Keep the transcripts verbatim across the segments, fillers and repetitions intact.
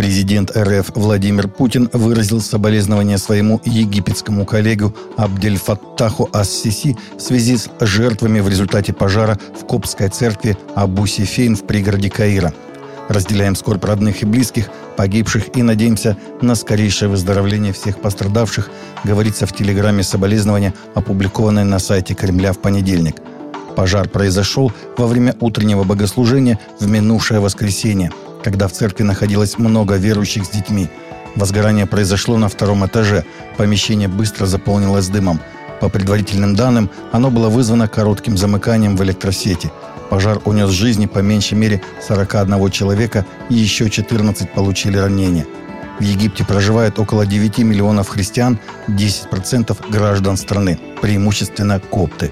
Президент эр эф Владимир Путин выразил соболезнования своему египетскому коллегу Абдельфаттаху ас-Сиси в связи с жертвами в результате пожара в Коптской церкви Абу-Сифин в пригороде Каира. Разделяем скорбь родных и близких, погибших, и надеемся на скорейшее выздоровление всех пострадавших, говорится в телеграмме соболезнования, опубликованной на сайте Кремля в понедельник. Пожар произошел во время утреннего богослужения в минувшее воскресенье, когда в церкви находилось много верующих с детьми. Возгорание произошло на втором этаже. Помещение быстро заполнилось дымом. По предварительным данным, оно было вызвано коротким замыканием в электросети. Пожар унес жизни по меньшей мере сорок одного человека, и еще четырнадцать получили ранения. В Египте проживает около девяти миллионов христиан, десять процентов граждан страны, преимущественно копты.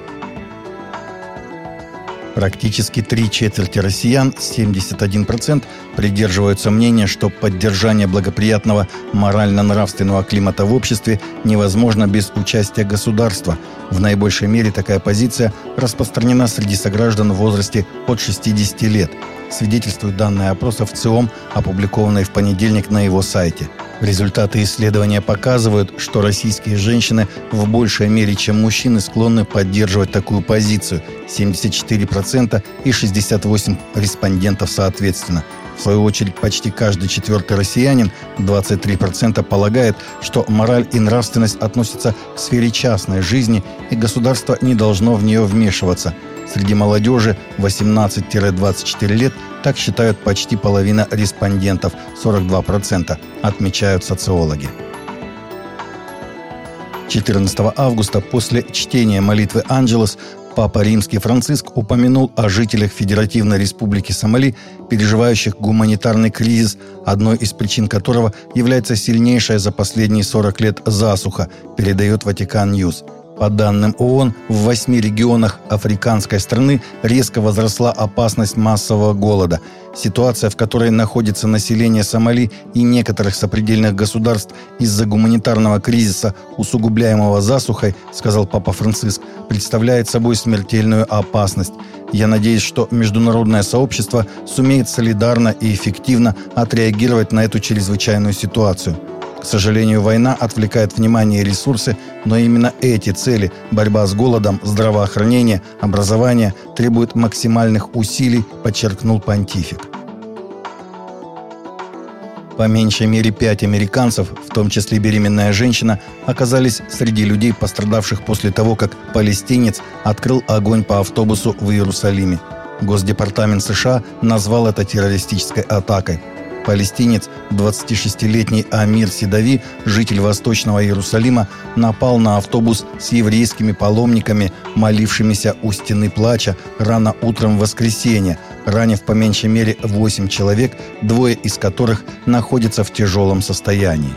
Практически три четверти россиян, семьдесят один процент, придерживаются мнения, что поддержание благоприятного морально-нравственного климата в обществе невозможно без участия государства. В наибольшей мере такая позиция распространена среди сограждан в возрасте от шестидесяти лет, свидетельствуют данные опроса ВЦИОМ, опубликованные в понедельник на его сайте. Результаты исследования показывают, что российские женщины в большей мере, чем мужчины, склонны поддерживать такую позицию – семьдесят четыре процента и шестьдесят восемь процентов респондентов соответственно. В свою очередь, почти каждый четвертый россиянин, двадцать три процента, полагает, что мораль и нравственность относятся к сфере частной жизни, и государство не должно в нее вмешиваться. Среди молодежи восемнадцати-двадцати четырёх лет так считают почти половина респондентов, сорок два процента, отмечают социологи. четырнадцатого августа после чтения молитвы «Анджелос» Папа Римский Франциск упомянул о жителях Федеративной Республики Сомали, переживающих гуманитарный кризис, одной из причин которого является сильнейшая за последние сорок лет засуха, передает Ватикан Ньюс. По данным ООН, в восьми регионах африканской страны резко возросла опасность массового голода. Ситуация, в которой находится население Сомали и некоторых сопредельных государств из-за гуманитарного кризиса, усугубляемого засухой, сказал Папа Франциск, представляет собой смертельную опасность. Я надеюсь, что международное сообщество сумеет солидарно и эффективно отреагировать на эту чрезвычайную ситуацию. К сожалению, война отвлекает внимание и ресурсы, но именно эти цели – борьба с голодом, здравоохранение, образование – требуют максимальных усилий, подчеркнул понтифик. По меньшей мере пять американцев, в том числе беременная женщина, оказались среди людей, пострадавших после того, как палестинец открыл огонь по автобусу в Иерусалиме. Госдепартамент США назвал это террористической атакой. Палестинец, двадцатишестилетний Амир Седави, житель Восточного Иерусалима, напал на автобус с еврейскими паломниками, молившимися у Стены Плача, рано утром в воскресенье, ранив по меньшей мере восемь человек, двое из которых находятся в тяжелом состоянии.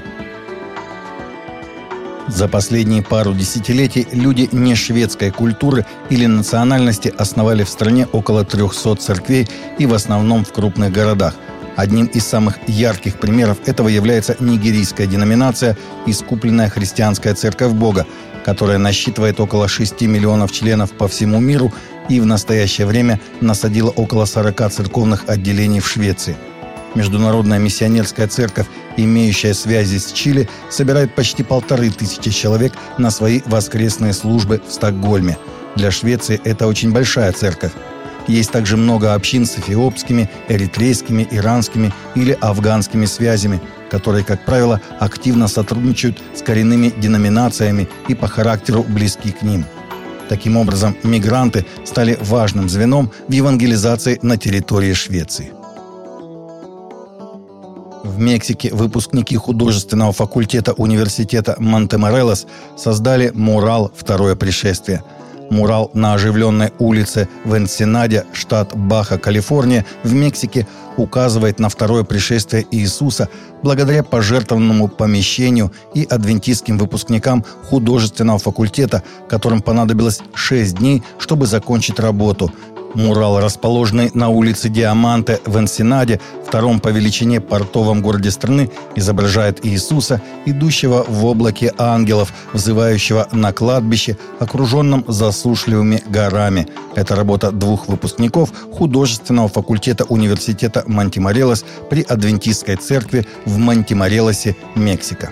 За последние пару десятилетий люди не шведской культуры или национальности основали в стране около трехсот церквей, и в основном в крупных городах. Одним из самых ярких примеров этого является нигерийская деноминация «Искупленная христианская церковь Бога», которая насчитывает около шести миллионов членов по всему миру и в настоящее время насадила около сорока церковных отделений в Швеции. Международная миссионерская церковь, имеющая связи с Чили, собирает почти полторы тысячи человек на свои воскресные службы в Стокгольме. Для Швеции это очень большая церковь. Есть также много общин с эфиопскими, эритрейскими, иранскими или афганскими связями, которые, как правило, активно сотрудничают с коренными деноминациями и по характеру близки к ним. Таким образом, мигранты стали важным звеном в евангелизации на территории Швеции. В Мексике выпускники художественного факультета университета Монтеморелос создали мурал «Второе пришествие». Мурал на оживленной улице в Энсенаде, штат Баха, Калифорния, в Мексике указывает на второе пришествие Иисуса благодаря пожертвованному помещению и адвентистским выпускникам художественного факультета, которым понадобилось шесть дней, чтобы закончить работу. Муралы расположены на улице Диаманте в Энсенаде, втором по величине портовом городе страны, изображает Иисуса, идущего в облаке ангелов, взывающего на кладбище, окруженном засушливыми горами. Это работа двух выпускников художественного факультета университета Монтеморелос при Адвентистской церкви в Монтеморелосе, Мексика.